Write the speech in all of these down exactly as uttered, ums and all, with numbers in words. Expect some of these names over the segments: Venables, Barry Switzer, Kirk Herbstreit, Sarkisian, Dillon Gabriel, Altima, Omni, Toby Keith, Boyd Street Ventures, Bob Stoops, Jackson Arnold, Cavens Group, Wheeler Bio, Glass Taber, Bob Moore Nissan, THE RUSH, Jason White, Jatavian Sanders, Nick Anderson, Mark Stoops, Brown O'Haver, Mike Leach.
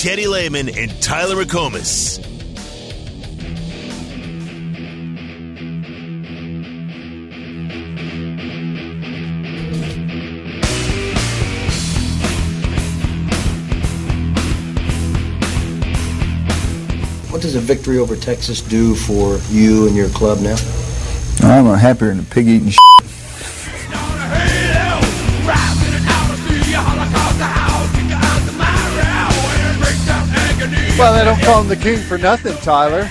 Teddy Lehman and Tyler Rakomis. What does a victory over Texas do for you and your club now? I'm a happier than a pig eating shit. Well, they don't call him the king for nothing, Tyler.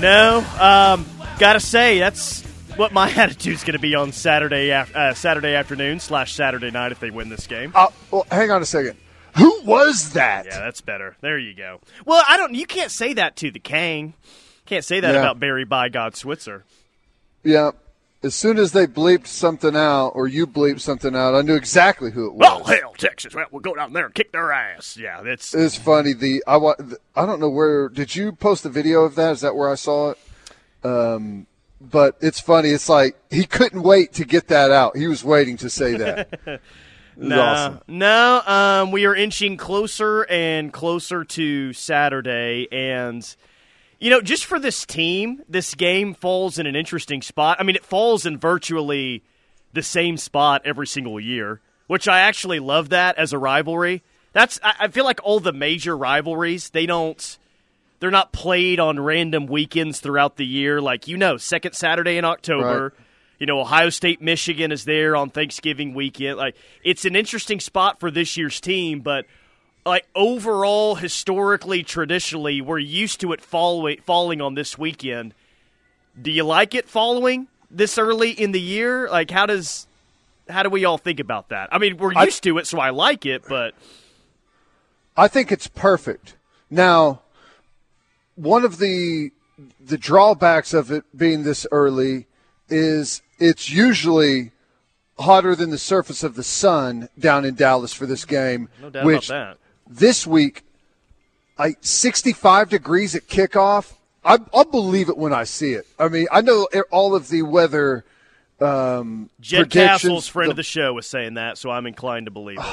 No, um, gotta say that's what my attitude's going to be on Saturday af- uh, Saturday afternoon slash Saturday night if they win this game. Uh, well, hang on a second. Who was that? Yeah, that's better. There you go. Well, I don't. You can't say that to the Kang. Can't say that yeah. about Barry by God Switzer. Yeah. As soon as they bleeped something out, or you bleeped something out, I knew exactly who it was. Oh, hell, Texas. Well, we'll go down there and kick their ass. Yeah, that's... It's funny. The I, I don't know where... Did you post a video of that? Is that where I saw it? Um, but it's funny. It's like he couldn't wait to get that out. He was waiting to say that. No, awesome. No, um, we are inching closer and closer to Saturday, and... You know, just for this team, this game falls in an interesting spot. I mean, it falls in virtually the same spot every single year, which I actually love that as a rivalry. That's I feel like all the major rivalries, they don't they're not played on random weekends throughout the year. Like, you know, second Saturday in October. Right. You know, Ohio State, Michigan is there on Thanksgiving weekend. Like, it's an interesting spot for this year's team, but like, overall, historically, traditionally, we're used to it follow- falling on this weekend. Do you like it following this early in the year? Like, how does how do we all think about that? I mean, we're used I, to it, so I like it, but... I think it's perfect. Now, one of the the drawbacks of it being this early is it's usually hotter than the surface of the sun down in Dallas for this game. No doubt which about that. This week, like sixty-five degrees at kickoff. I, I'll believe it when I see it. I mean, I know all of the weather um, Jed predictions. Jed Castle's friend the, of the show was saying that, so I'm inclined to believe it.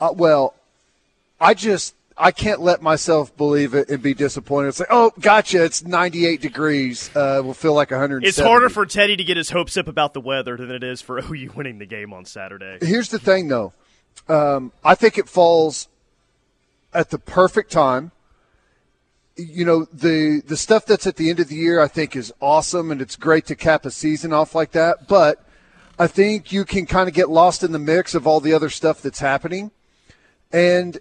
Uh, well, I just I can't let myself believe it and be disappointed. It's like, oh, gotcha, it's ninety-eight degrees. Uh, we'll feel like one hundred seventy. It's harder for Teddy to get his hopes up about the weather than it is for O U winning the game on Saturday. Here's the thing, though. Um, I think it falls – at the perfect time. You know, the the stuff that's at the end of the year I think is awesome, and it's great to cap a season off like that, but I think you can kind of get lost in the mix of all the other stuff that's happening. And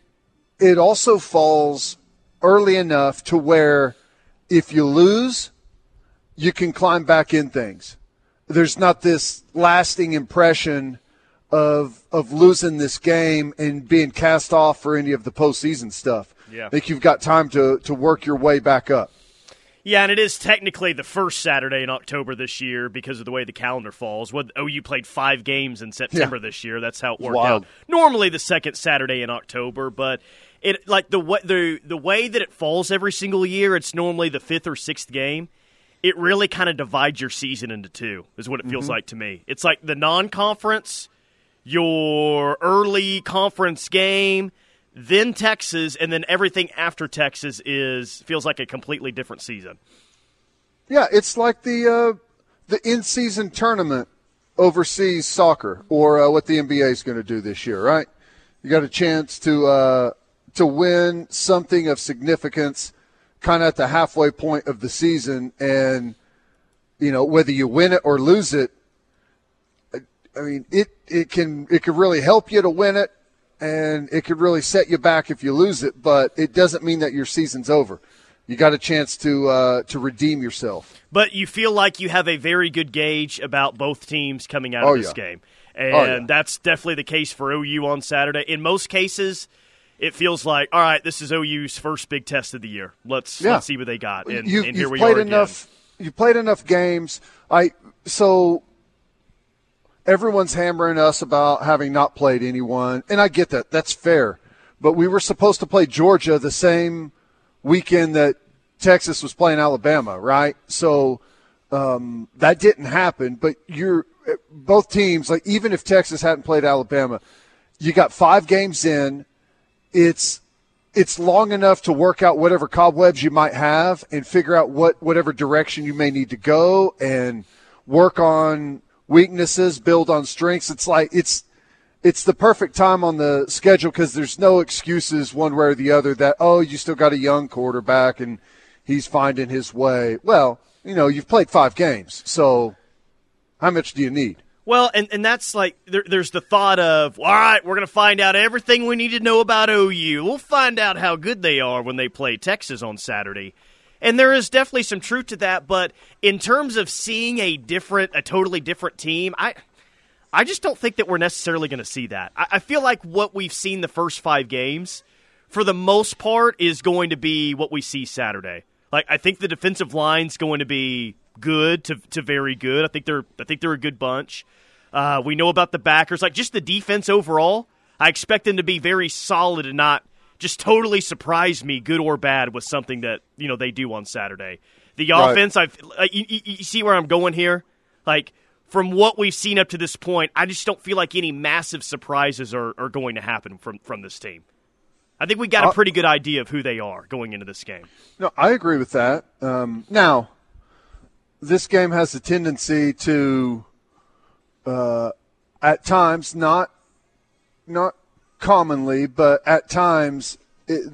it also falls early enough to where if you lose, you can climb back in things. There's not this lasting impression of of losing this game and being cast off for any of the postseason stuff. Yeah. I think you've got time to, to work your way back up. Yeah, and it is technically the first Saturday in October this year because of the way the calendar falls. What, O U played five games in September yeah. this year. That's how it worked Wild. out. Normally the second Saturday in October, but it like the the the way that it falls every single year, it's normally the fifth or sixth game. It really kind of divides your season into two is what it feels mm-hmm. like to me. It's like the non-conference, your early conference game, then Texas, and then everything after Texas is feels like a completely different season. Yeah, it's like the uh, the in-season tournament overseas soccer, or uh, what the N B A is going to do this year, right? You got a chance to uh, to win something of significance kind of at the halfway point of the season, and you know whether you win it or lose it, I mean, it, it can it could really help you to win it, and it could really set you back if you lose it, but it doesn't mean that your season's over. You got a chance to uh, to redeem yourself. But you feel like you have a very good gauge about both teams coming out oh, of this yeah. game, and oh, yeah. that's definitely the case for O U on Saturday. In most cases, it feels like, all right, this is O U's first big test of the year. Let's, yeah. let's see what they got, and, you, and here we are enough, again. You've played enough games. I so – Everyone's hammering us about having not played anyone, and I get that. That's fair. But we were supposed to play Georgia the same weekend that Texas was playing Alabama, right? So um, that didn't happen. But you're both teams, like even if Texas hadn't played Alabama, you got five games in. It's it's long enough to work out whatever cobwebs you might have and figure out what whatever direction you may need to go and work on weaknesses, build on strengths. It's like it's it's the perfect time on the schedule because there's no excuses one way or the other that, oh, you still got a young quarterback and he's finding his way. Well, you know, you've played five games, so how much do you need? Well, and, and that's like there, there's the thought of, all right, we're going to find out everything we need to know about O U. We'll find out how good they are when they play Texas on Saturday. And there is definitely some truth to that, but in terms of seeing a different, a totally different team, I I just don't think that we're necessarily going to see that. I, I feel like what we've seen the first five games, for the most part, is going to be what we see Saturday. Like, I think the defensive line's going to be good to to very good. I think they're I think they're a good bunch. Uh, we know about the backers, like just the defense overall. I expect them to be very solid and not just totally surprise me, good or bad, with something that you know they do on Saturday. The offense, right. I've uh, you, you see where I'm going here. Like from what we've seen up to this point, I just don't feel like any massive surprises are, are going to happen from, from this team. I think we got a pretty good idea of who they are going into this game. No, I agree with that. Um, now. This game has a tendency to, uh, at times, not not commonly, but at times, it,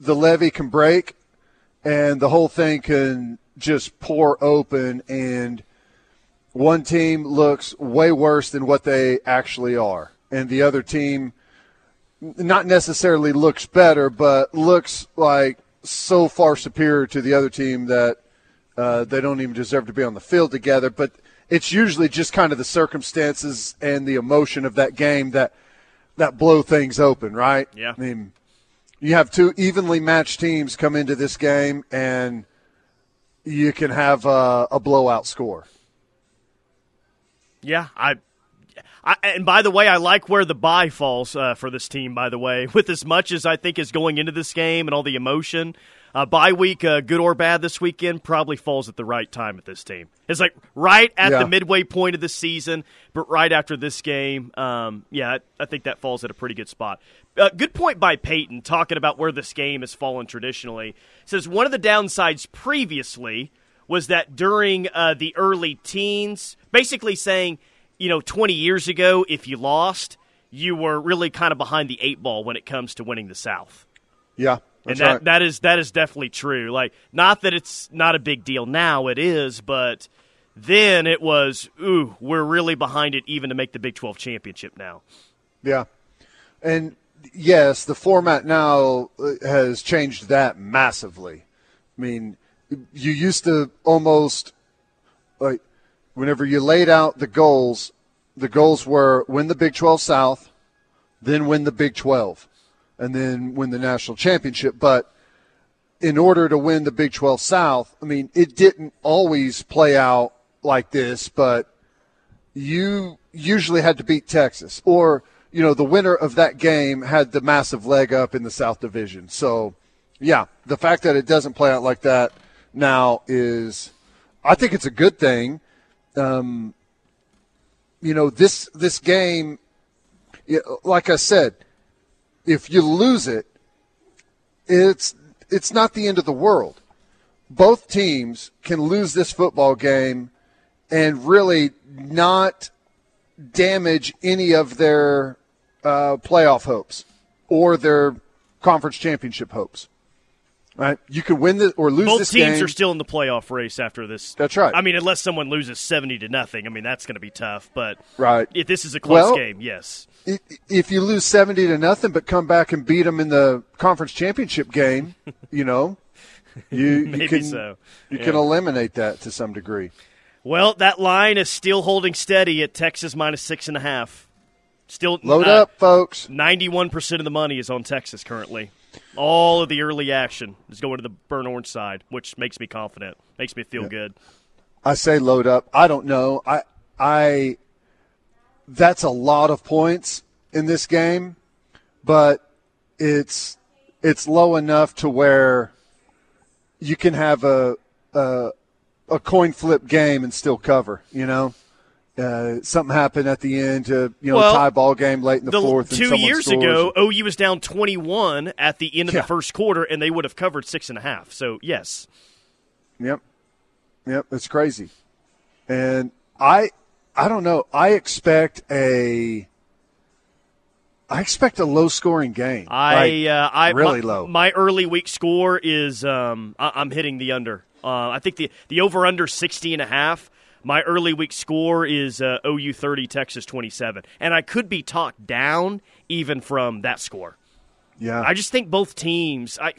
the levee can break and the whole thing can just pour open and one team looks way worse than what they actually are. And the other team not necessarily looks better, but looks like so far superior to the other team that Uh, they don't even deserve to be on the field together, but it's usually just kind of the circumstances and the emotion of that game that that blow things open, right? Yeah. I mean, you have two evenly matched teams come into this game, and you can have a, a blowout score. Yeah, I, I and by the way, I like where the bye falls uh, for this team. By the way, with as much as I think is going into this game and all the emotion. Uh, bye week, uh, good or bad this weekend, probably falls at the right time at this team. It's like right at yeah. the midway point of the season, but right after this game, um, yeah, I think that falls at a pretty good spot. Uh, good point by Peyton, talking about where this game has fallen traditionally. Says one of the downsides previously was that during uh, the early teens, basically saying, you know, twenty years ago, if you lost, you were really kind of behind the eight ball when it comes to winning the South. Yeah. And that, right. that is that is definitely true. Like, not that it's not a big deal now, it is, but then it was, ooh, we're really behind it even to make the Big twelve championship now. Yeah. And, yes, the format now has changed that massively. I mean, you used to almost, like, whenever you laid out the goals, the goals were win the Big twelve South, then win the Big twelve. And then win the national championship. But in order to win the Big twelve South, I mean, it didn't always play out like this, but you usually had to beat Texas. Or, you know, the winner of that game had the massive leg up in the South Division. So, yeah, the fact that it doesn't play out like that now is – I think it's a good thing. Um, you know, this, this game, like I said – if you lose it, it's it's not the end of the world. Both teams can lose this football game and really not damage any of their uh, playoff hopes or their conference championship hopes. Right? You could win the, or lose Both this game. Both teams are still in the playoff race after this. That's right. I mean, unless someone loses seventy to nothing, I mean, that's going to be tough. But right. if this is a close well, game, yes. If you lose seventy to nothing but come back and beat them in the conference championship game, you know, you, Maybe you, can, so. you yeah. can eliminate that to some degree. Well, that line is still holding steady at Texas minus six and a half. Still Load uh, up, folks. ninety-one percent of the money is on Texas currently. All of the early action is going to the burnt orange side, which makes me confident, makes me feel yeah. good. I say load up. I don't know. I I – That's a lot of points in this game, but it's it's low enough to where you can have a a, a coin flip game and still cover, you know? Uh, something happened at the end to, you know, well, tie ball game late in the, the fourth. Two and years scores. ago, O U was down twenty-one at the end of yeah. the first quarter, and they would have covered six and a half. So, yes. Yep. Yep, it's crazy. And I I don't know. I expect a I expect a low-scoring game. I, like, uh, I Really my, low. My early week score is um, I, I'm hitting the under. Uh, I think the, the over-under sixty and a half. My early week score is uh, O U thirty, Texas twenty-seven. And I could be talked down even from that score. Yeah. I just think both teams – I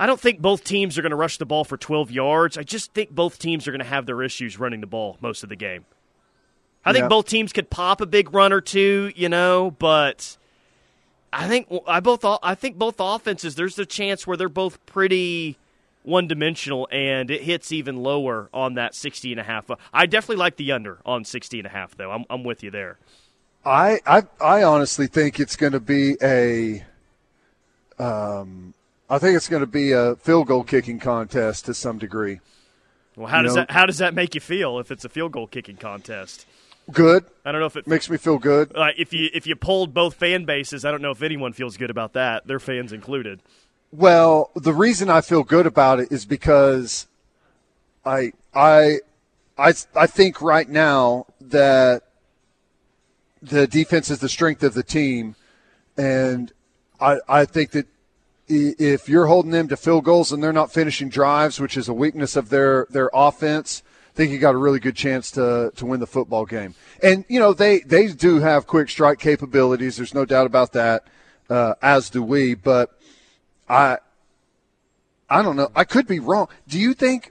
I don't think both teams are going to rush the ball for twelve yards. I just think both teams are going to have their issues running the ball most of the game. I yeah. think both teams could pop a big run or two, you know, but I think I both I think both offenses, there's a chance where they're both pretty – one-dimensional, and it hits even lower on that sixty and a half. I definitely like the under on sixty and a half, though. I'm I'm with you there. I I, I honestly think it's going to be a um I think it's going to be a field goal kicking contest to some degree. Well, how you does know? that how does that make you feel if it's a field goal kicking contest? Good. I don't know if it makes me feel good. Uh, if you if you polled both fan bases, I don't know if anyone feels good about that, their fans included. Well, the reason I feel good about it is because I I I I think right now that the defense is the strength of the team, and I I think that if you're holding them to field goals and they're not finishing drives, which is a weakness of their their offense, I think you got a really good chance to to win the football game. And you know, they they do have quick strike capabilities. There's no doubt about that, uh, as do we, but I I don't know. I could be wrong. Do you think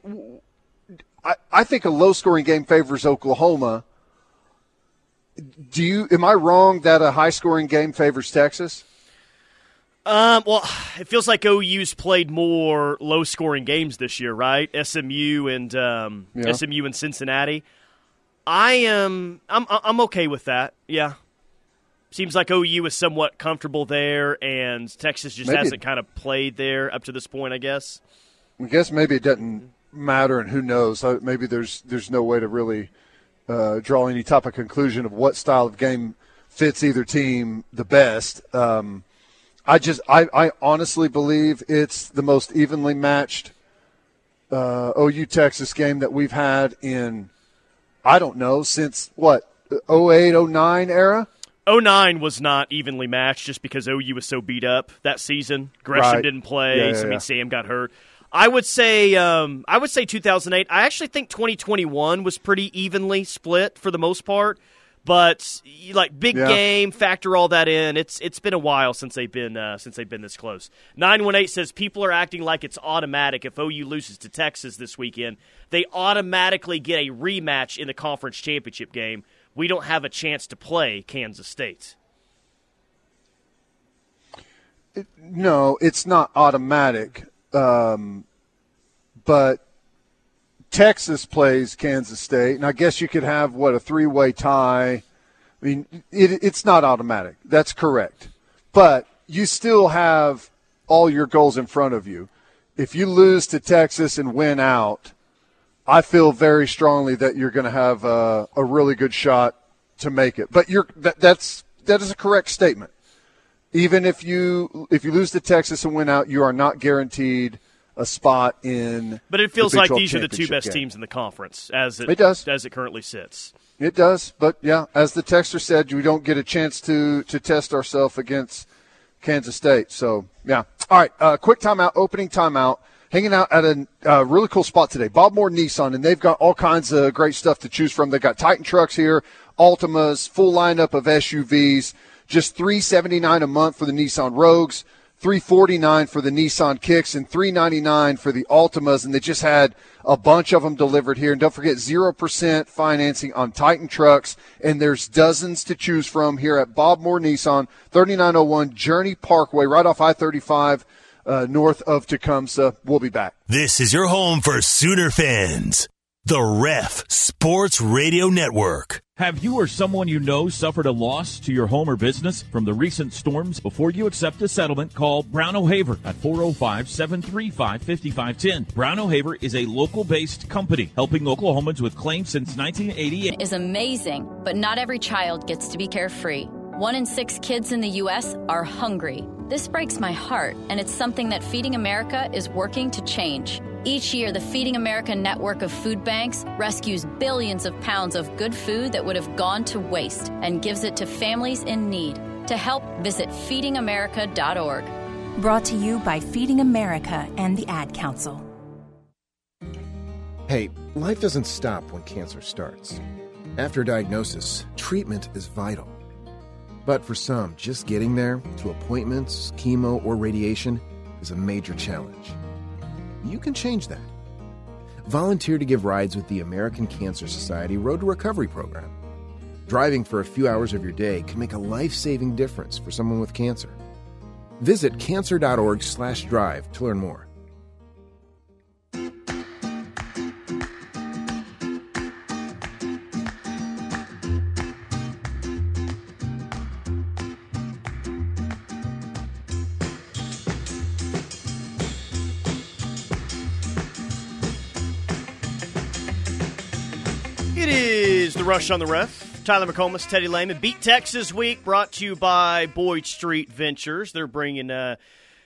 I, – I think a low-scoring game favors Oklahoma. Do you – am I wrong that a high-scoring game favors Texas? Um, well, it feels like O U's played more low-scoring games this year, right? S M U and um, yeah. S M U and Cincinnati. I am – I'm I'm okay with that, yeah. Seems like O U is somewhat comfortable there, and Texas just maybe hasn't kind of played there up to this point, I guess. I guess maybe it doesn't matter, and who knows? Maybe there's there's no way to really uh, draw any type of conclusion of what style of game fits either team the best. Um, I just I, I honestly believe it's the most evenly matched uh, O U Texas game that we've had in, I don't know, since what, oh eight, oh nine era? oh nine was not evenly matched just because O U was so beat up that season. Gresham right. didn't play. Yeah, yeah, I mean, yeah. Sam got hurt. I would say um, I would say two thousand eight. I actually think twenty twenty-one was pretty evenly split for the most part. But like big yeah. game, factor all that in. It's it's been a while since they've been uh, since they've been this close. nine one eight says people are acting like it's automatic if O U loses to Texas this weekend. They automatically get a rematch in the conference championship game. We don't have a chance to play Kansas State. It, no, it's not automatic. Um, but Texas plays Kansas State, and I guess you could have, what, a three-way tie. I mean, it, it's not automatic. That's correct. But you still have all your goals in front of you. If you lose to Texas and win out, I feel very strongly that you're going to have a, a really good shot to make it. But you're that, that's that is a correct statement. Even if you if you lose to Texas and win out, you are not guaranteed a spot in. But it feels the like these are the two best game. teams in the conference as it, it does. as it currently sits. It does, but yeah, as the texter said, we don't get a chance to to test ourselves against Kansas State. So yeah, all right. Uh, quick timeout, opening timeout. Hanging out at a uh, really cool spot today, Bob Moore Nissan, and they've got all kinds of great stuff to choose from. They've got Titan trucks here, Altimas, full lineup of S U Vs, just three hundred seventy-nine dollars a month for the Nissan Rogues, three hundred forty-nine dollars for the Nissan Kicks, and three hundred ninety-nine dollars for the Altimas, and they just had a bunch of them delivered here. And don't forget, zero percent financing on Titan trucks, and there's dozens to choose from here at Bob Moore Nissan, thirty-nine oh one Journey Parkway, right off I thirty-five. Uh, north of Tecumseh. We'll be back. This is your home for Sooner fans. The Ref Sports Radio Network. Have you or someone you know suffered a loss to your home or business from the recent storms? Before you accept a settlement, call Brown O'Haver at four oh five, seven three five, five five one oh. Brown O'Haver is a local-based company helping Oklahomans with claims since nineteen eighty-eight. Is amazing, but not every child gets to be carefree. One in six kids in the U S are hungry. This breaks my heart, and it's something that Feeding America is working to change. Each year, the Feeding America network of food banks rescues billions of pounds of good food that would have gone to waste and gives it to families in need. To help, visit feeding america dot org. Brought to you by Feeding America and the Ad Council. Hey, life doesn't stop when cancer starts. After diagnosis, treatment is vital. But for some, just getting there to appointments, chemo, or radiation is a major challenge. You can change that. Volunteer to give rides with the American Cancer Society Road to Recovery program. Driving for a few hours of your day can make a life-saving difference for someone with cancer. Visit cancer dot org slash drive to learn more. Rush on the Ref. Tyler Rakomis, Teddy Lehman. Beat Texas Week brought to you by Boyd Street Ventures. They're bringing uh,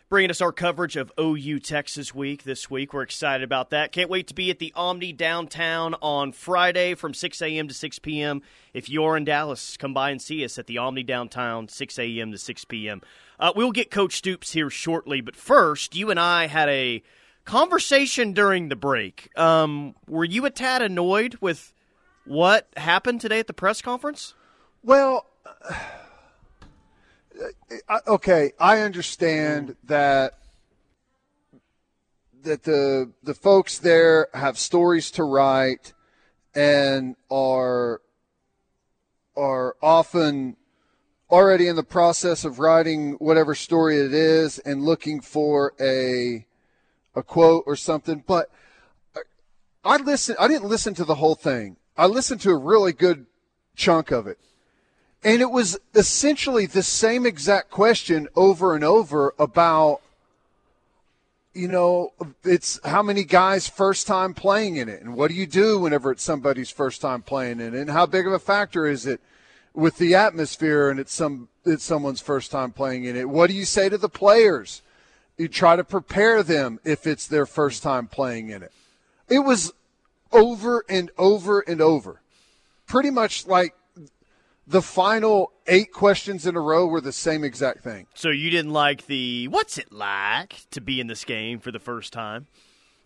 bringing us our coverage of O U Texas Week this week. We're excited about that. Can't wait to be at the Omni downtown on Friday from six a.m. to six p.m. If you're in Dallas, come by and see us at the Omni downtown, six a.m. to six p.m. Uh, we'll get Coach Stoops here shortly, but first, you and I had a conversation during the break. Um, were you a tad annoyed with what happened today at the press conference? Well, uh, okay, I understand that that the the folks there have stories to write and are are often already in the process of writing whatever story it is and looking for a a quote or something. But I listen. I didn't listen to the whole thing. I listened to a really good chunk of it, and it was essentially the same exact question over and over about, you know, it's how many guys first time playing in it, and what do you do whenever it's somebody's first time playing in it, and how big of a factor is it with the atmosphere and it's some it's someone's first time playing in it. What do you say to the players? You try to prepare them if it's their first time playing in it. It was over and over and over. Pretty much like the final eight questions in a row were the same exact thing. So you didn't like the, what's it like to be in this game for the first time?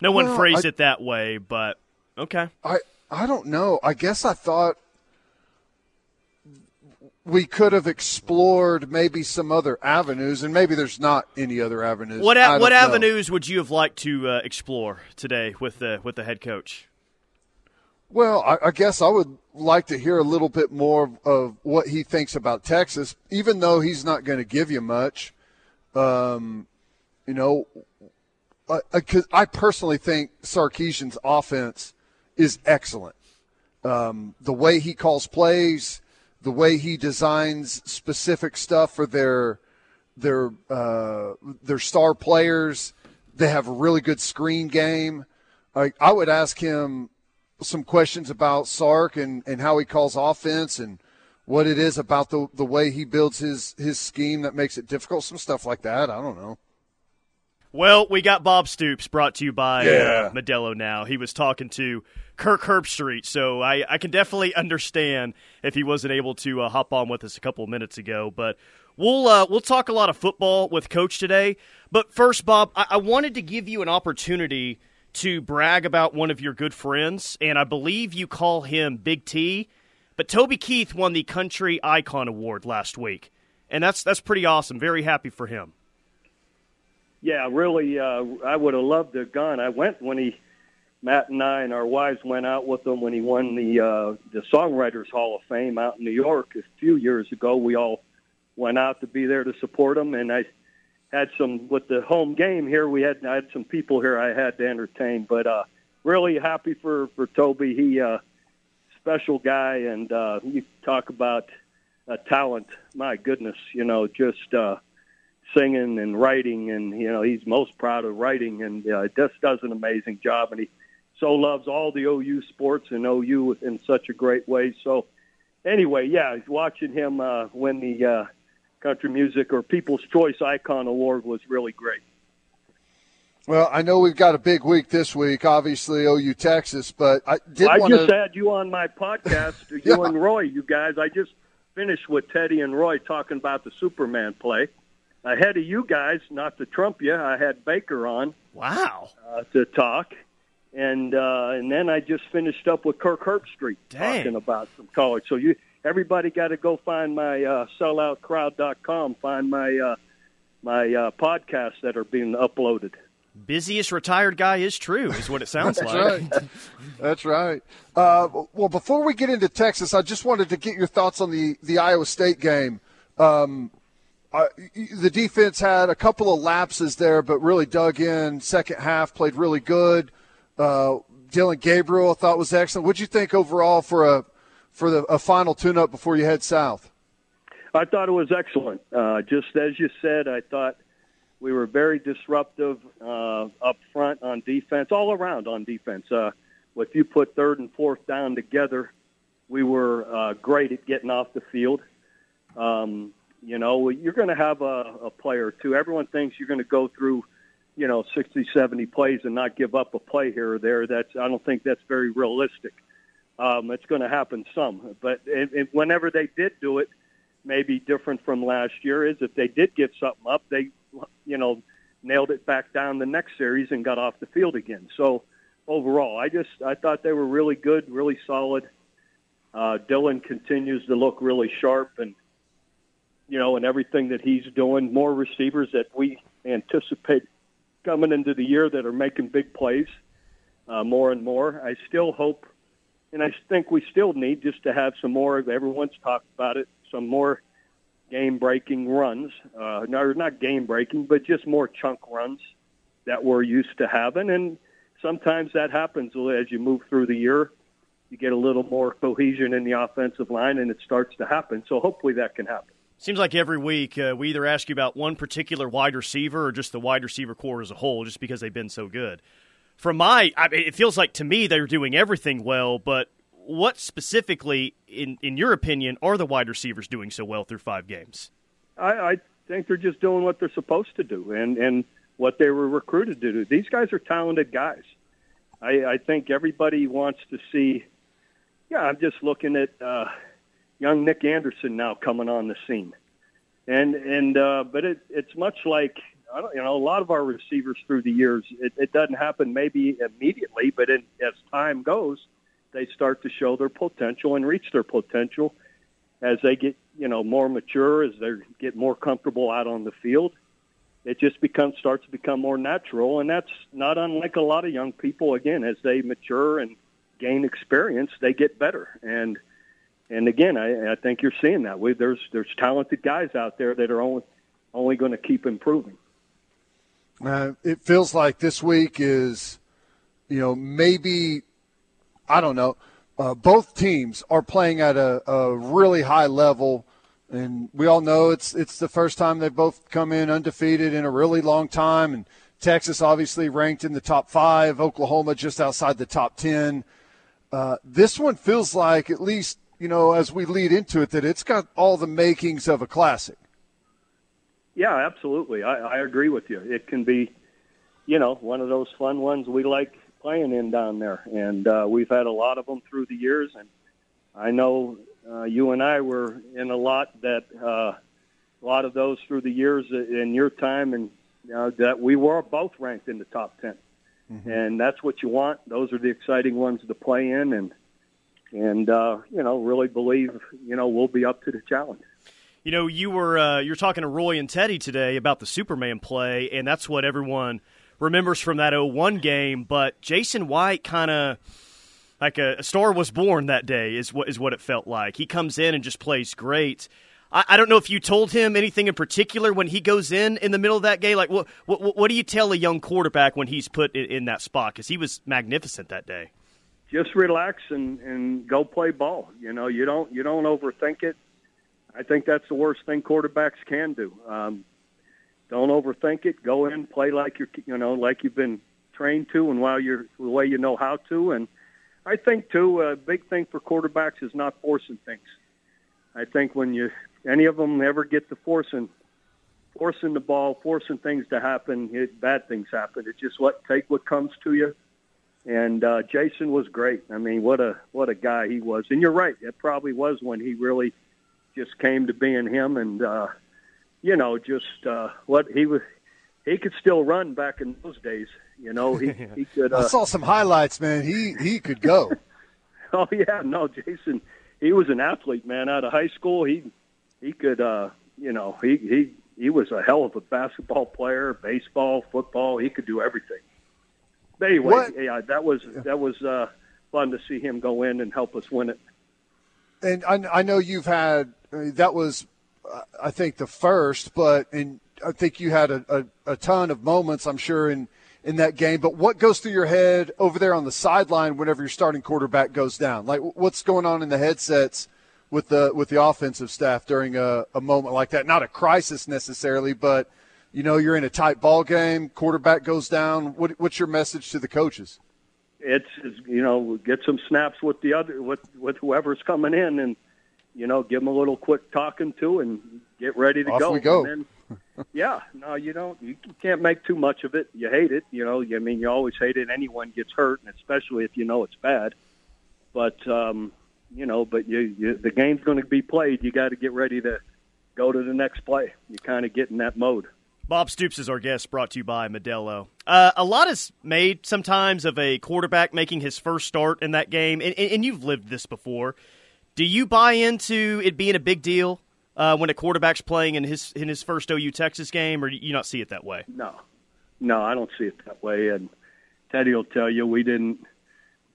No well, one phrased I, it that way, but okay. I, I don't know. I guess I thought we could have explored maybe some other avenues, and maybe there's not any other avenues. What a- what know. avenues would you have liked to uh, explore today with the with the head coach? Well, I, I guess I would like to hear a little bit more of, of what he thinks about Texas, even though he's not going to give you much. Um, you know, because I, I, I personally think Sarkisian's offense is excellent. Um, the way he calls plays, the way he designs specific stuff for their their uh, their star players, they have a really good screen game. I, I would ask him some questions about Sark and, and how he calls offense and what it is about the the way he builds his, his scheme that makes it difficult, some stuff like that. I don't know. Well, we got Bob Stoops brought to you by yeah. uh, Modelo now. He was talking to Kirk Herbstreit, so I, I can definitely understand if he wasn't able to uh, hop on with us a couple of minutes ago. But we'll uh, we'll talk a lot of football with Coach today. But first, Bob, I, I wanted to give you an opportunity to brag about one of your good friends, and I believe you call him Big T, but Toby Keith won the Country Icon Award last week, and that's that's pretty awesome. Very happy for him. Yeah, really, uh, I would have loved to have gone. I went when he, Matt and I and our wives went out with him when he won the uh, the Songwriters Hall of Fame out in New York a few years ago. We all went out to be there to support him, and I had some with the home game here. We had I had some people here I had to entertain, but uh, really happy for, for Toby. He uh special guy, and uh, you talk about uh, talent. My goodness, you know, just uh, singing and writing, and, you know, he's most proud of writing, and uh, just does an amazing job, and he so loves all the O U sports and O U in such a great way. So anyway, yeah, watching him uh, win the uh, Country Music or People's Choice Icon Award was really great. Well, I know we've got a big week this week, obviously, O U Texas, but I did want to... I just had you on my podcast, you yeah. and Roy, you guys. I just finished with Teddy and Roy talking about the Superman play. Ahead of you guys, not to trump you, I had Baker on. Wow. Uh, to talk. And uh, and then I just finished up with Kirk Herbstreit talking about some college. So you everybody got to go find my uh, sellout crowd dot com, find my, uh, my uh, podcasts that are being uploaded. Busiest retired guy is true, is what it sounds That's like. Right. That's right. Uh, well, before we get into Texas, I just wanted to get your thoughts on the, the Iowa State game. Um, I, the defense had a couple of lapses there, but really dug in second half, played really good. Uh, Dillon Gabriel, I thought, was excellent. What did you think overall for a for the, a final tune-up before you head south? I thought it was excellent. Uh, just as you said, I thought we were very disruptive uh, up front on defense, all around on defense. Uh, if you put third and fourth down together, we were uh, great at getting off the field. Um, you know, you're going to have a, a play or two. Everyone thinks you're going to go through, you know, sixty, seventy plays and not give up a play here or there. That's I don't think that's very realistic. Um, it's going to happen some. But it, it, whenever they did do it, maybe different from last year, is if they did give something up, they – you know, nailed it back down the next series and got off the field again. So overall, I just, I thought they were really good, really solid. Uh, Dillon continues to look really sharp, and, you know, and everything that he's doing, more receivers that we anticipate coming into the year that are making big plays uh, more and more. I still hope, and I think we still need just to have some more, everyone's talked about it, some more game-breaking runs, uh, no, not game-breaking, but just more chunk runs that we're used to having. And sometimes that happens as you move through the year. You get a little more cohesion in the offensive line, and it starts to happen. So hopefully that can happen. Seems like every week uh, we either ask you about one particular wide receiver or just the wide receiver core as a whole, just because they've been so good. From my I, – it feels like to me they're doing everything well, but – what specifically, in, in your opinion, are the wide receivers doing so well through five games? I, I think they're just doing what they're supposed to do and, and what they were recruited to do. These guys are talented guys. I, I think everybody wants to see – yeah, I'm just looking at uh, young Nick Anderson now coming on the scene. and and uh, But it, it's much like, I don't, you know, a lot of our receivers through the years, it, it doesn't happen maybe immediately, but it, as time goes – they start to show their potential and reach their potential as they get, you know, more mature, as they get more comfortable out on the field. It just becomes starts to become more natural, and that's not unlike a lot of young people. Again, as they mature and gain experience, they get better. And and again, I, I think you're seeing that. We, there's there's talented guys out there that are only only going to keep improving. Uh, it feels like this week is, you know, maybe. I don't know. Uh, both teams are playing at a, a really high level, and we all know it's it's the first time they've both come in undefeated in a really long time. And Texas obviously ranked in the top five, Oklahoma just outside the top ten. Uh, this one feels like, at least, you know, as we lead into it, that it's got all the makings of a classic. Yeah, absolutely. I, I agree with you. It can be, you know, one of those fun ones we like playing in down there, and uh, we've had a lot of them through the years, and I know uh, you and I were in a lot that uh, a lot of those through the years in your time, and uh, that we were both ranked in the top ten, mm-hmm. and that's what you want. Those are the exciting ones to play in, and and uh, you know, really believe, you know, we'll be up to the challenge. You know, you were uh, you're talking to Roy and Teddy today about the Superman play, and that's what everyone remembers from that oh one game, but Jason White kind of like a, a star was born that day is what is what it felt like. He comes in and just plays great. I, I don't know if you told him anything in particular when he goes in in the middle of that game. Like, what what, what do you tell a young quarterback when he's put in, in that spot? Because he was magnificent that day. Just relax and, and go play ball. You know, you don't you don't overthink it. I think that's the worst thing quarterbacks can do. Um, don't overthink it. Go in, play like you're you know like you've been trained to, and while you're the way you know how to. And I think too, a big thing for quarterbacks is not forcing things. I think when you any of them ever get to forcing, forcing the ball, forcing things to happen, it, bad things happen. It's just what take what comes to you. And uh, Jason was great. I mean, what a what a guy he was. And you're right, it probably was when he really just came to being him. And uh, you know, just uh, what he was, he could still run back in those days. You know, he, he could. Uh, I saw some highlights, man. He he could go. Oh yeah, no, Jason, he was an athlete, man. Out of high school, he he could. Uh, you know, he he he was a hell of a basketball player, baseball, football. He could do everything. But anyway, what? yeah, that was that was uh, fun to see him go in and help us win it. And I, I know you've had I mean, that was, uh, I think, the first, but and I think you had a, a, a ton of moments, I'm sure, in, in that game. But what goes through your head over there on the sideline whenever your starting quarterback goes down? Like, what's going on in the headsets with the with the offensive staff during a, a moment like that? Not a crisis necessarily, but. You know, you're in a tight ball game, quarterback goes down. What, what's your message to the coaches? It's, you know, get some snaps with the other, with, with whoever's coming in and, you know, give them a little quick talking to and get ready to Off go. Off we go. And then, yeah, no, you don't, you can't make too much of it. You hate it. You know, I mean, you always hate it. Anyone gets hurt, and especially if you know it's bad. But, um, you know, but you, you the game's going to be played. You got to get ready to go to the next play. You kind of get in that mode. Bob Stoops is our guest, brought to you by Modelo. Uh, a lot is made sometimes of a quarterback making his first start in that game, and, and you've lived this before. Do you buy into it being a big deal uh, when a quarterback's playing in his in his first O U Texas game, or do you not see it that way? No. No, I don't see it that way. And Teddy will tell you we didn't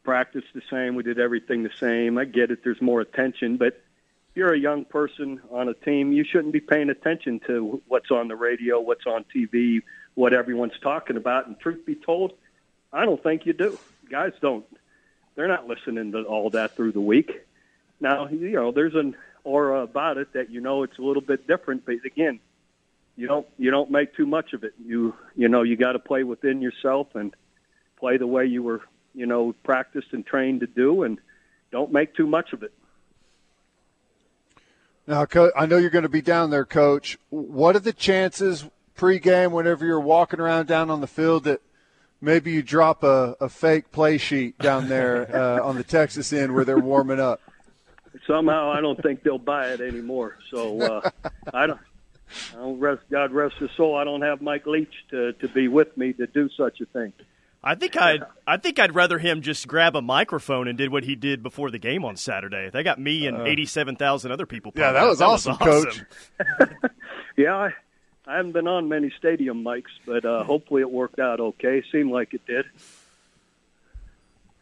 practice the same. We did everything the same. I get it. There's more attention, but you're a young person on a team, you shouldn't be paying attention to what's on the radio, what's on T V, what everyone's talking about. And truth be told, I don't think you do. Guys don't. They're not listening to all that through the week. Now, you know, there's an aura about it that, you know, it's a little bit different. But, again, you don't you don't make too much of it. You, you know, you got to play within yourself and play the way you were, you know, practiced and trained to do, and don't make too much of it. Now, Coach, I know you're going to be down there, Coach. What are the chances pregame, whenever you're walking around down on the field, that maybe you drop a, a fake play sheet down there uh, on the Texas end where they're warming up? Somehow, I don't think they'll buy it anymore. So uh, I don't. I don't rest, God rest his soul. I don't have Mike Leach to, to be with me to do such a thing. I think I'd I think I'd rather him just grab a microphone and did what he did before the game on Saturday. They got me and uh, eighty-seven thousand other people. Yeah, that was, that was awesome, Coach. Awesome. yeah, I, I haven't been on many stadium mics, but uh, hopefully it worked out okay. Seemed like it did.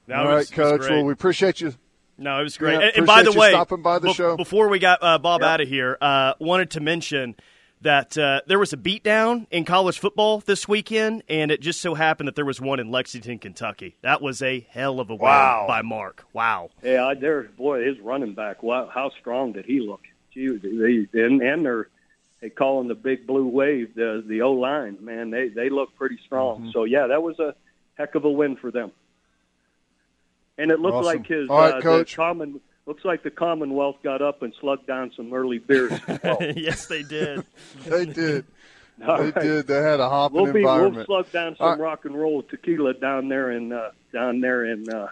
That All was, right, Coach. Was well, we appreciate you. No, it was great. Yeah, and, and by the way, stopping by the be- show. Before we got uh, Bob yeah. out of here, uh, wanted to mention – that uh, there was a beatdown in college football this weekend, and it just so happened that there was one in Lexington, Kentucky. That was a hell of a wow. win by Mark. Wow. Yeah, there, boy, his running back, wow, how strong did he look? Gee, they, and, and they're they calling the big blue wave the, the O-line, man. They, they look pretty strong. Mm-hmm. So, yeah, that was a heck of a win for them. And it looked awesome. like his All right, uh, Coach. common – Looks like the Commonwealth got up and slugged down some early beers. Well. Yes, they did. they did. All they right. did. They had a hopping we'll be, environment. We'll slug down some right. rock and roll tequila down there in uh, down there in uh,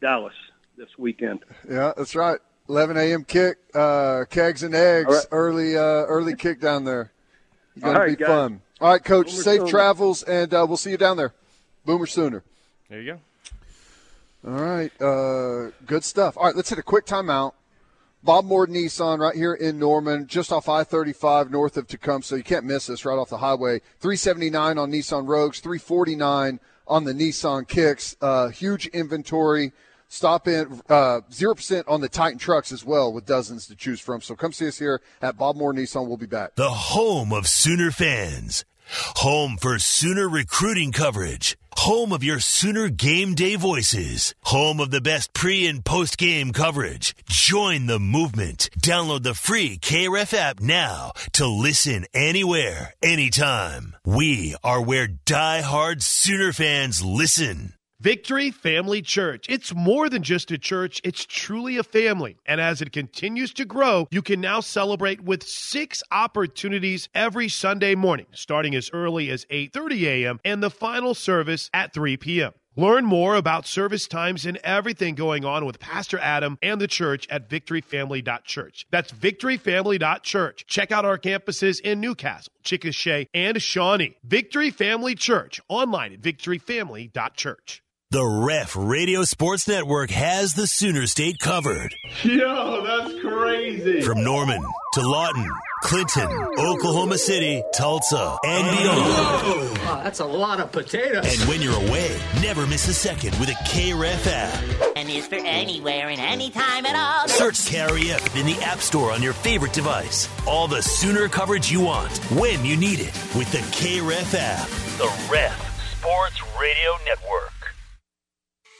Dallas this weekend. Yeah, that's right. eleven a.m. kick, uh, kegs and eggs, right. early uh, early kick down there. It's going right, to be guys. fun. All right, Coach. Boomer safe sooner. travels, and uh, we'll see you down there. Boomer Sooner. There you go. All right, uh, good stuff. All right, let's hit a quick timeout. Bob Moore Nissan right here in Norman, just off I thirty-five north of Tecumseh. You can't miss this right off the highway. three seventy-nine on Nissan Rogues, three forty-nine on the Nissan Kicks. Uh, huge inventory, Stop in uh, zero percent on the Titan trucks as well, with dozens to choose from. So come see us here at Bob Moore Nissan. We'll be back. The home of Sooner fans. Home for Sooner recruiting coverage. Home of your Sooner game day voices. Home of the best pre- and post-game coverage. Join the movement. Download the free K R E F app now to listen anywhere, anytime. We are where die-hard Sooner fans listen. Victory Family Church. It's more than just a church. It's truly a family. And as it continues to grow, you can now celebrate with six opportunities every Sunday morning, starting as early as eight thirty a.m. and the final service at three p.m. Learn more about service times and everything going on with Pastor Adam and the church at victory family dot church. That's victory family dot church. Check out our campuses in Newcastle, Chickasha, and Shawnee. Victory Family Church, online at victory family dot church. The Ref Radio Sports Network has the Sooner State covered. Yo, that's crazy. From Norman to Lawton, Clinton, Oklahoma City, Tulsa, and beyond. Wow, that's a lot of potatoes. And when you're away, never miss a second with a K R E F app. And is for anywhere and anytime at all. Search K R E F in the App Store on your favorite device. All the Sooner coverage you want, when you need it, with the K R E F app. The Ref Sports Radio Network.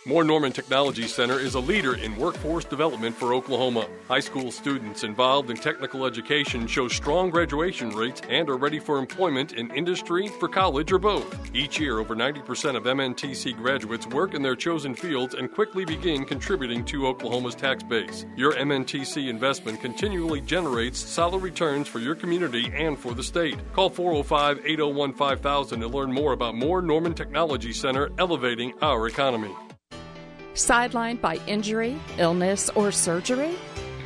Moore Norman Technology Center is a leader in workforce development for Oklahoma. High school students involved in technical education show strong graduation rates and are ready for employment in industry, for college, or both. Each year, over ninety percent of M N T C graduates work in their chosen fields and quickly begin contributing to Oklahoma's tax base. Your M N T C investment continually generates solid returns for your community and for the state. Call four oh five, eight oh one, five thousand to learn more about Moore Norman Technology Center, elevating our economy. Sidelined by injury, illness, or surgery?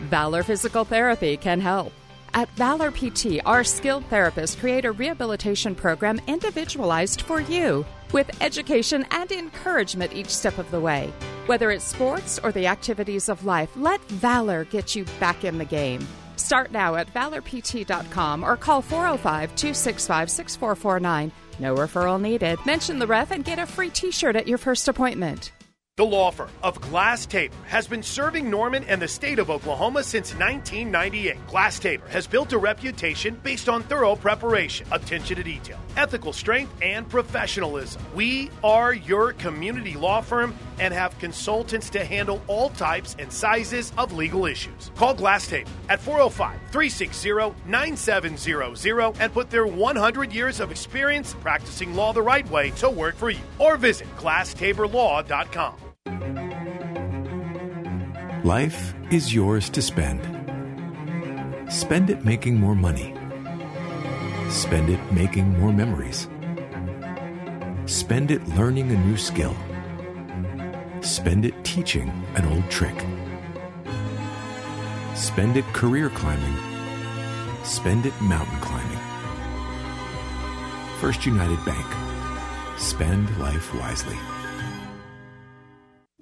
Valor Physical Therapy can help. At Valor P T, our skilled therapists create a rehabilitation program individualized for you, with education and encouragement each step of the way. Whether it's sports or the activities of life, let Valor get you back in the game. Start now at valor p t dot com or call four oh five, two six five, six four four nine. No referral needed. Mention the Ref and get a free t-shirt at your first appointment. The law firm of Glass Taber has been serving Norman and the state of Oklahoma since nineteen ninety-eight. Glass Taber has built a reputation based on thorough preparation, attention to detail, ethical strength, and professionalism. We are your community law firm and have consultants to handle all types and sizes of legal issues. Call Glass Taber at four oh five, three six zero, nine seven zero zero and put their one hundred years of experience practicing law the right way to work for you. Or visit glass taber law dot com. Life is yours to spend. Spend it making more money. Spend it making more memories. Spend it learning a new skill. Spend it teaching an old trick. Spend it career climbing. Spend it mountain climbing. First United Bank. Spend life wisely.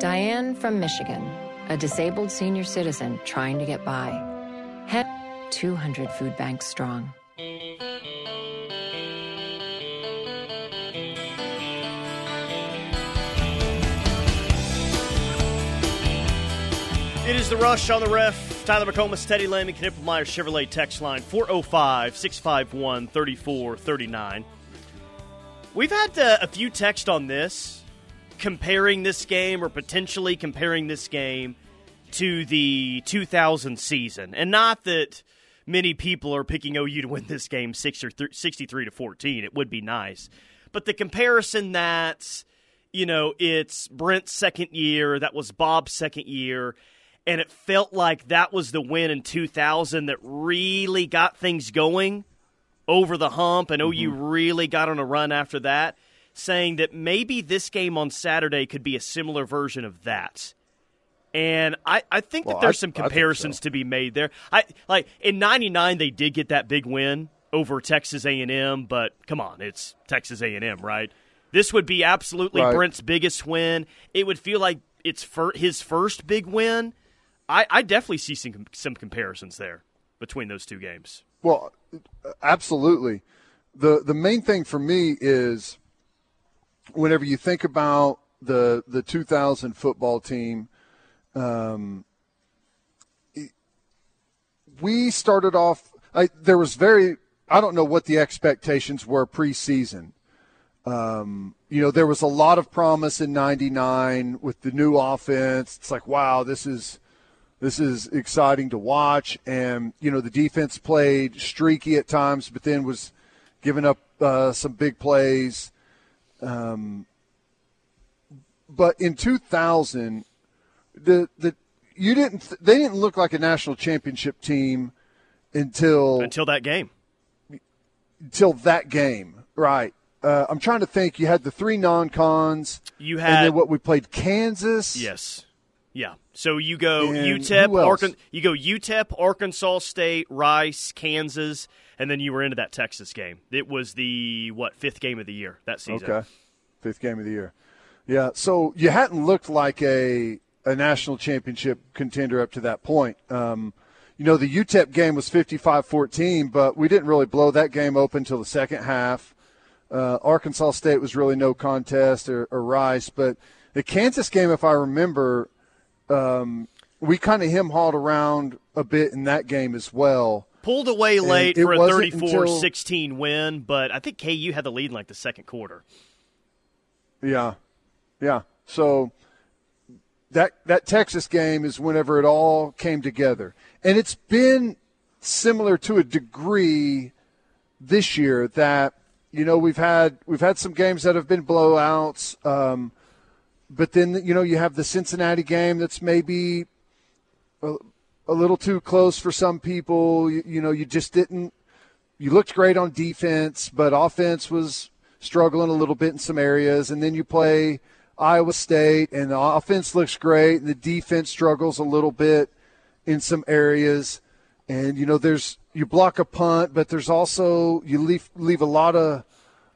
Diane from Michigan, a disabled senior citizen trying to get by. Head two hundred food banks strong. It is The Rush on the Ref. Tyler Rakomis, Teddy Lehman, Knippelmeyer Chevrolet text line four oh five, six five one, three four three nine. We've had uh, a few texts on this, comparing this game or potentially comparing this game to the two thousand season. And not that many people are picking O U to win this game sixty-three to fourteen. It would be nice. But the comparison that's, you know, it's Brent's second year, that was Bob's second year, and it felt like that was the win in two thousand that really got things going over the hump, and mm-hmm. O U really got on a run after that. saying that maybe this game on Saturday could be a similar version of that. And I, I think well, that there's I, some comparisons so. to be made there. I like in ninety-nine they did get that big win over Texas A and M, but come on, it's Texas A and M, right? This would be absolutely right. Brent's biggest win. It would feel like it's for his first big win. I, I definitely see some, some comparisons there between those two games. Well, absolutely. The the main thing for me is whenever you think about the the two thousand football team, um, it, we started off I, there was very – I don't know what the expectations were preseason. Um, you know, there was a lot of promise in ninety-nine with the new offense. It's like, wow, this is this is exciting to watch. And, you know, the defense played streaky at times, but then was giving up uh, some big plays. Um, but in two thousand, the the you didn't they didn't look like a national championship team until until that game. Until that game, right? Uh, I'm trying to think. You had the three non-cons. You had and then what we played Kansas. Yes, yeah. So you go U T E P, Arkan, you go U T E P, Arkansas State, Rice, Kansas, and then you were into that Texas game. It was the what fifth game of the year that season. Okay, fifth game of the year. Yeah. So you hadn't looked like a a national championship contender up to that point. Um, you know, the U T E P game was fifty-five fourteen, but we didn't really blow that game open until the second half. Uh, Arkansas State was really no contest or, or Rice, but the Kansas game, if I remember, um, we kind of hem-hawed around a bit in that game as well. Pulled away late for a thirty-four sixteen win, but I think K U had the lead in like the second quarter. Yeah, yeah. So that that Texas game is whenever it all came together. And it's been similar to a degree this year that, you know, we've had we've had some games that have been blowouts, um, but then, you know, you have the Cincinnati game that's maybe a, a little too close for some people. You, you know, you just didn't – you looked great on defense, but offense was struggling a little bit in some areas. And then you play Iowa State, and the offense looks great, and the defense struggles a little bit in some areas. And, you know, there's – you block a punt, but there's also you leave leave a lot of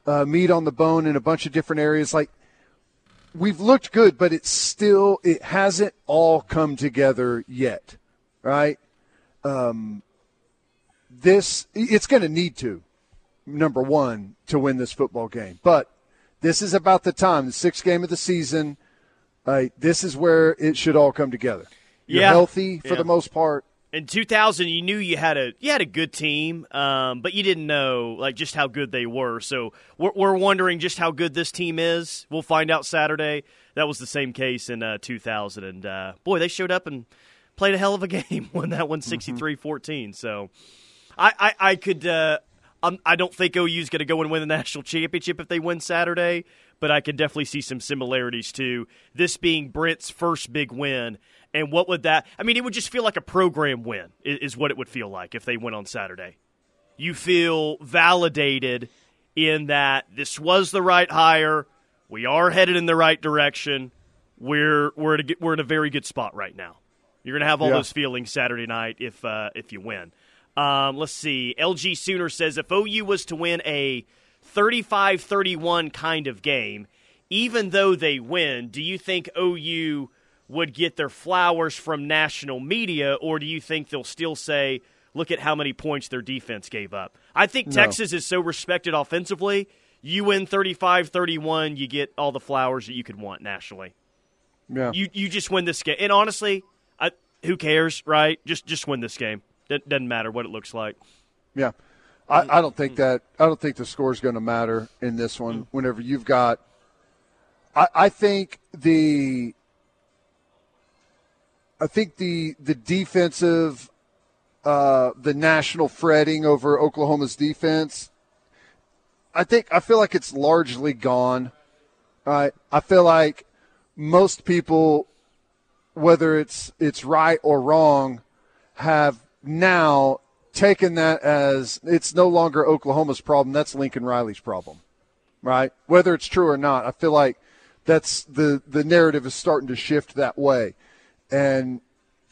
uh, meat on the bone in a bunch of different areas. Like, we've looked good, but it's still it hasn't all come together yet, right? Um, this it's going to need to, number one, to win this football game. But this is about the time, the sixth game of the season. Right, this is where it should all come together. You're yeah. healthy for yeah. the most part. In two thousand, you knew you had a you had a good team, um, but you didn't know like just how good they were. So we're, we're wondering just how good this team is. We'll find out Saturday. That was the same case in uh, two thousand, and uh, boy, they showed up and played a hell of a game. Won that one sixty-three fourteen. Mm-hmm. So I I, I could uh, I'm, I don't think O U's going to go and win the national championship if they win Saturday, but I could definitely see some similarities to this being Brent's first big win. And what would that – I mean, it would just feel like a program win is what it would feel like if they went on Saturday. You feel validated in that this was the right hire. We are headed in the right direction. We're we're at a, we're in a very good spot right now. You're going to have all yeah. those feelings Saturday night if uh, if you win. Um, let's see. L G Sooner says, if O U was to win a thirty-five thirty-one kind of game, even though they win, do you think O U – would get their flowers from national media, or do you think they'll still say, look at how many points their defense gave up? I think no. Texas is so respected offensively. You win thirty-five thirty-one, you get all the flowers that you could want nationally. Yeah, You you just win this game. And honestly, I, who cares, right? Just just win this game. It doesn't matter what it looks like. Yeah. I, I don't think that – I don't think the score's going to matter in this one whenever you've got – I think the – I think the the defensive, uh, the national fretting over Oklahoma's defense, I think I feel like it's largely gone. Right? I feel like most people, whether it's it's right or wrong, have now taken that as it's no longer Oklahoma's problem. That's Lincoln Riley's problem. right? Whether it's true or not, I feel like that's the, the narrative is starting to shift that way. And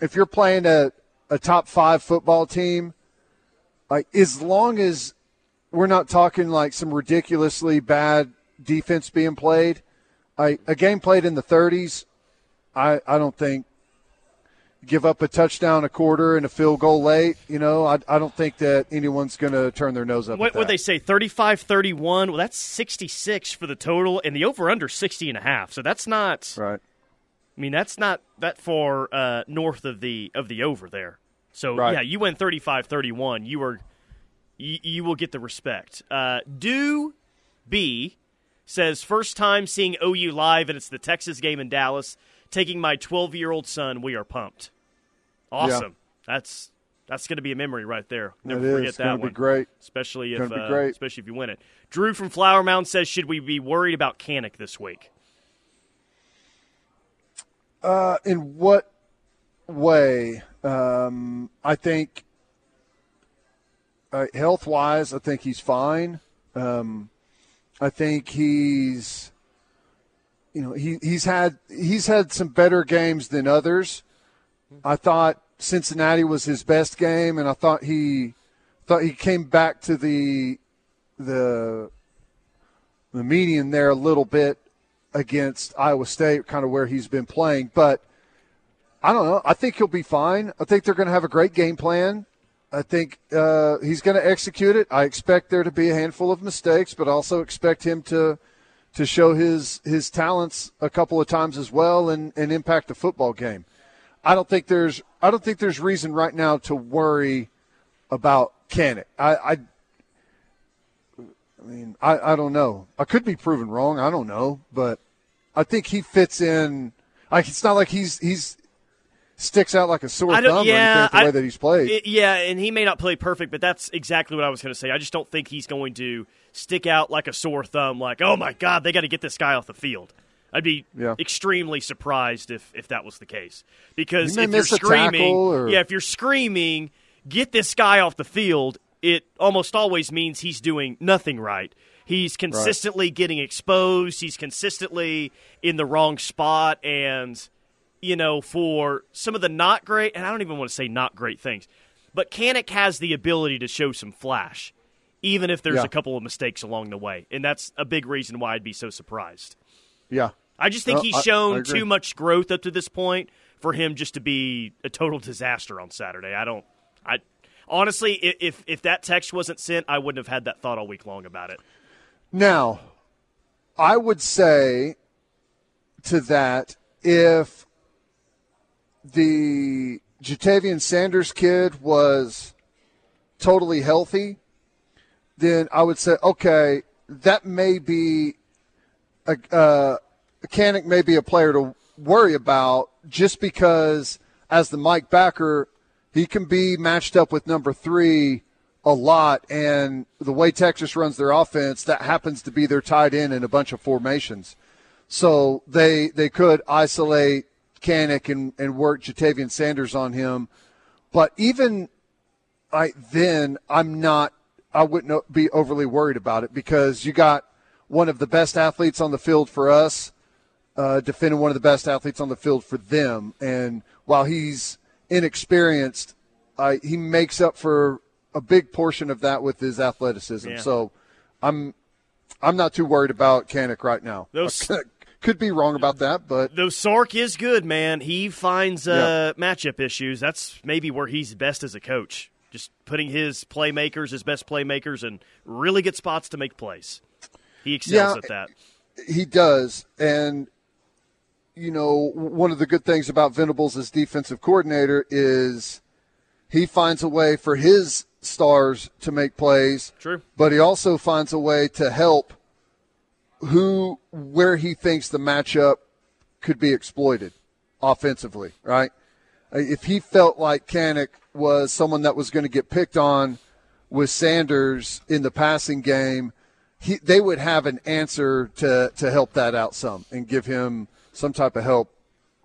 if you're playing a, a top five football team, like as long as we're not talking like some ridiculously bad defense being played, I, a game played in the thirties, I, I don't think give up a touchdown a quarter and a field goal late, you know, I, I don't think that anyone's going to turn their nose up what, at that. What they say, thirty-five thirty-one, well, that's sixty-six for the total, and the over-under sixty and a half. So that's not – right. I mean, that's not that far uh, north of the of the over there. So, right. yeah, you win thirty-five thirty-one, you are you, you will get the respect. Uh, Do B says, first time seeing O U live, and it's the Texas game in Dallas. Taking my twelve-year-old son, we are pumped. Awesome. Yeah. That's that's going to be a memory right there. Never it forget is. That gonna one. It's going to be great. Especially if, be uh, great. Especially if you win it. Drew from Flower Mound says, should we be worried about Canick this week? Uh, in what way? Um, I think uh, health-wise, I think he's fine. Um, I think he's, you know, he he's had he's had some better games than others. I thought Cincinnati was his best game, and I thought he thought he came back to the the the median there a little bit against Iowa State, kind of where he's been playing. But I don't know. I think he'll be fine. I think they're going to have a great game plan. I think uh, he's going to execute it. I expect there to be a handful of mistakes, but also expect him to to show his his talents a couple of times as well and, and impact the football game. I don't think there's I don't think there's reason right now to worry about Canick. I, I I mean, I, I don't know. I could be proven wrong. I don't know. But I think he fits in. Like, it's not like he's he's sticks out like a sore thumb yeah, or anything the I, way that he's played. It, yeah, and he may not play perfect, but that's exactly what I was going to say. I just don't think he's going to stick out like a sore thumb, like, oh, my God, they got to get this guy off the field. I'd be yeah. extremely surprised if, if that was the case. Because you if you're screaming, or... yeah, if you're screaming, get this guy off the field, it almost always means he's doing nothing right. He's consistently right. getting exposed. He's consistently in the wrong spot. And, you know, for some of the not great, and I don't even want to say not great things, but Canick has the ability to show some flash, even if there's yeah. a couple of mistakes along the way. And that's a big reason why I'd be so surprised. Yeah. I just think no, he's shown I, I too much growth up to this point for him just to be a total disaster on Saturday. I don't – I. Honestly, if if that text wasn't sent, I wouldn't have had that thought all week long about it. Now, I would say to that, if the Jatavian Sanders kid was totally healthy, then I would say, okay, that may be a, uh, a Canick may be a player to worry about just because as the Mike backer, he can be matched up with number three a lot, and the way Texas runs their offense, that happens to be their tight end in a bunch of formations. So they they could isolate Canick and, and work Jatavian Sanders on him. But even I then, I'm not – I wouldn't be overly worried about it because you got one of the best athletes on the field for us uh, defending one of the best athletes on the field for them. And while he's – inexperienced, uh, he makes up for a big portion of that with his athleticism. Yeah. So I'm I'm not too worried about Canick right now. Those, I could, could be wrong about that, but though Sark is good, man. He finds uh, yeah. matchup issues. That's maybe where he's best as a coach, just putting his playmakers, his best playmakers, in really good spots to make plays. He excels yeah, at that. He does, and you know, one of the good things about Venables as defensive coordinator is he finds a way for his stars to make plays. True. But he also finds a way to help who, where he thinks the matchup could be exploited offensively, right? If he felt like Canick was someone that was going to get picked on with Sanders in the passing game, he, they would have an answer to, to help that out some and give him some type of help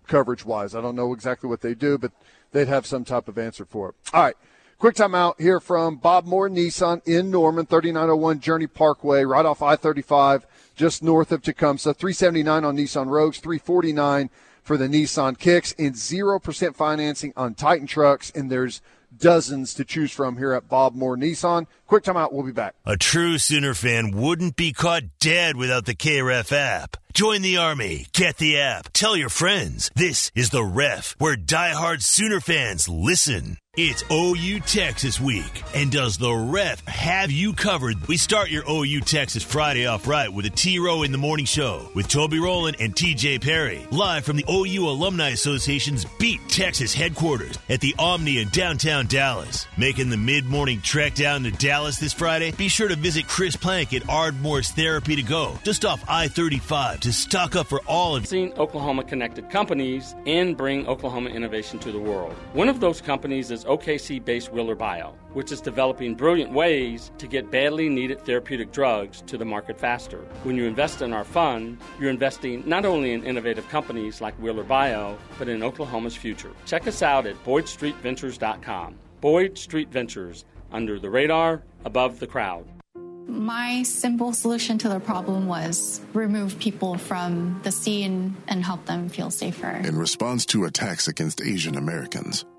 coverage-wise. I don't know exactly what they do, but they'd have some type of answer for it. All right, quick timeout here from Bob Moore Nissan in Norman, thirty-nine oh one Journey Parkway, right off I thirty-five. just north of Tecumseh, three seventy-nine on Nissan Rogues, three forty-nine for the Nissan Kicks, and zero percent financing on Titan trucks, and there's dozens to choose from here at Bob Moore Nissan. Quick time out. We'll be back. A true Sooner fan wouldn't be caught dead without the K R E F app. Join the army. Get the app. Tell your friends. This is the Ref, where diehard Sooner fans listen. It's O U Texas Week, and does the Ref have you covered? We start your O U Texas Friday off right with a T-Row in the Morning Show with Toby Rowland and T J Perry, live from the O U Alumni Association's Beat Texas headquarters at the Omni in downtown Dallas. Making the mid-morning trek down to Dallas this Friday? Be sure to visit Chris Plank at Ardmore's Therapy to Go, just off I thirty-five, to stock up for all of seeing Oklahoma-connected companies and bring Oklahoma innovation to the world. One of those companies is O K C-based Wheeler Bio, which is developing brilliant ways to get badly needed therapeutic drugs to the market faster. When you invest in our fund, you're investing not only in innovative companies like Wheeler Bio, but in Oklahoma's future. Check us out at Boyd Street Ventures dot com. Boyd Street Ventures, under the radar, above the crowd. My simple solution to the problem was remove people from the scene and help them feel safer. In response to attacks against Asian Americans,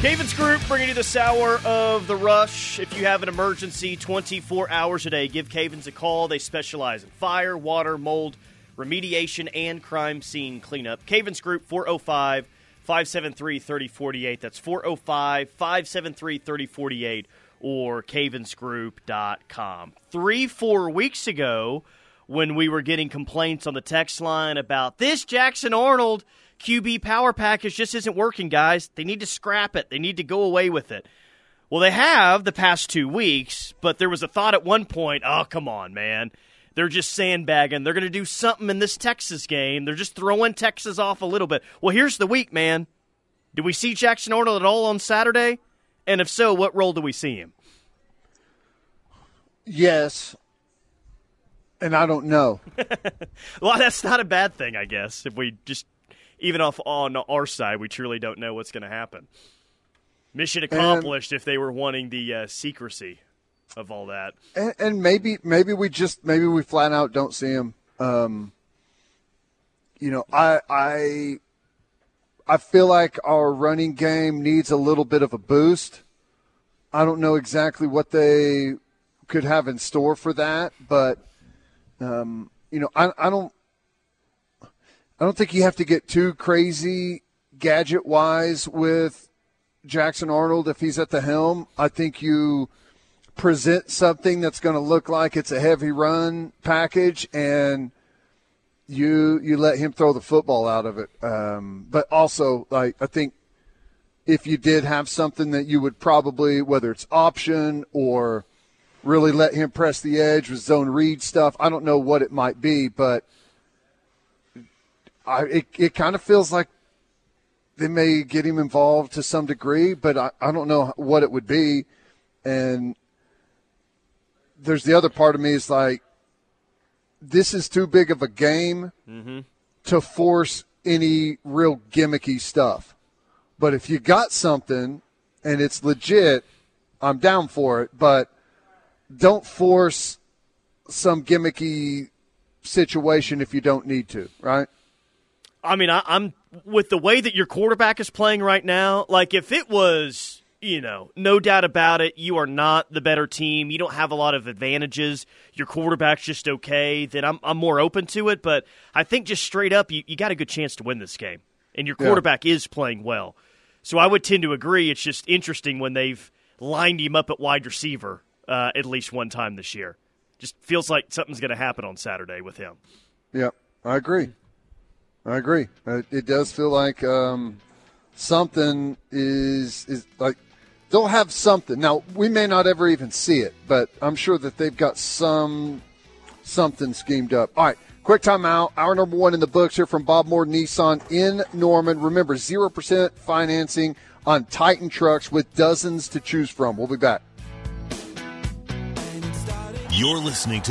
Cavens Group bringing you this hour of The Rush. If you have an emergency, twenty-four hours a day, give Cavens a call. They specialize in fire, water, mold, remediation, and crime scene cleanup. Cavens Group, four oh five, five seven three, three oh four eight. That's four oh five, five seven three, three oh four eight or Cavens Group dot com. Three, four weeks ago, when we were getting complaints on the text line about this Jackson Arnold Q B power package just isn't working, guys. They need to scrap it. They need to go away with it. Well, they have the past two weeks, but there was a thought at one point, oh, come on, man. They're just sandbagging. They're going to do something in this Texas game. They're just throwing Texas off a little bit. Well, here's the week, man. Do we see Jackson Arnold at all on Saturday? And if so, what role do we see him? Yes. And I don't know. Well, that's not a bad thing, I guess, if we just... Even off on our side, we truly don't know what's going to happen. Mission accomplished, and if they were wanting the uh, secrecy of all that. And, and maybe maybe we just maybe we flat out don't see him. Um, you know, I I I feel like our running game needs a little bit of a boost. I don't know exactly what they could have in store for that, but um, you know, I I don't. I don't think you have to get too crazy gadget-wise with Jackson Arnold if he's at the helm. I think you present something that's going to look like it's a heavy run package, and you you let him throw the football out of it. Um, but also, like I think if you did have something that you would probably, whether it's option or really let him press the edge with zone read stuff, I don't know what it might be, but – I, it it kind of feels like they may get him involved to some degree, but I, I don't know what it would be. And there's the other part of me is like, this is too big of a game mm-hmm. to force any real gimmicky stuff. But if you got something and it's legit, I'm down for it. But don't force some gimmicky situation if you don't need to, right? I mean, I, I'm with the way that your quarterback is playing right now, like if it was, you know, no doubt about it, you are not the better team. You don't have a lot of advantages. Your quarterback's just okay. Then I'm I'm more open to it. But I think just straight up, you, you got a good chance to win this game. And your quarterback yeah. is playing well. So I would tend to agree. It's just interesting when they've lined him up at wide receiver uh, at least one time this year. Just feels like something's going to happen on Saturday with him. Yeah, I agree. I agree. It does feel like um, something is is like they'll have something. Now, we may not ever even see it, but I'm sure that they've got some something schemed up. All right, quick timeout. Hour number one in the books here from Bob Moore Nissan in Norman. Remember, zero percent financing on Titan trucks with dozens to choose from. We'll be back. You're listening to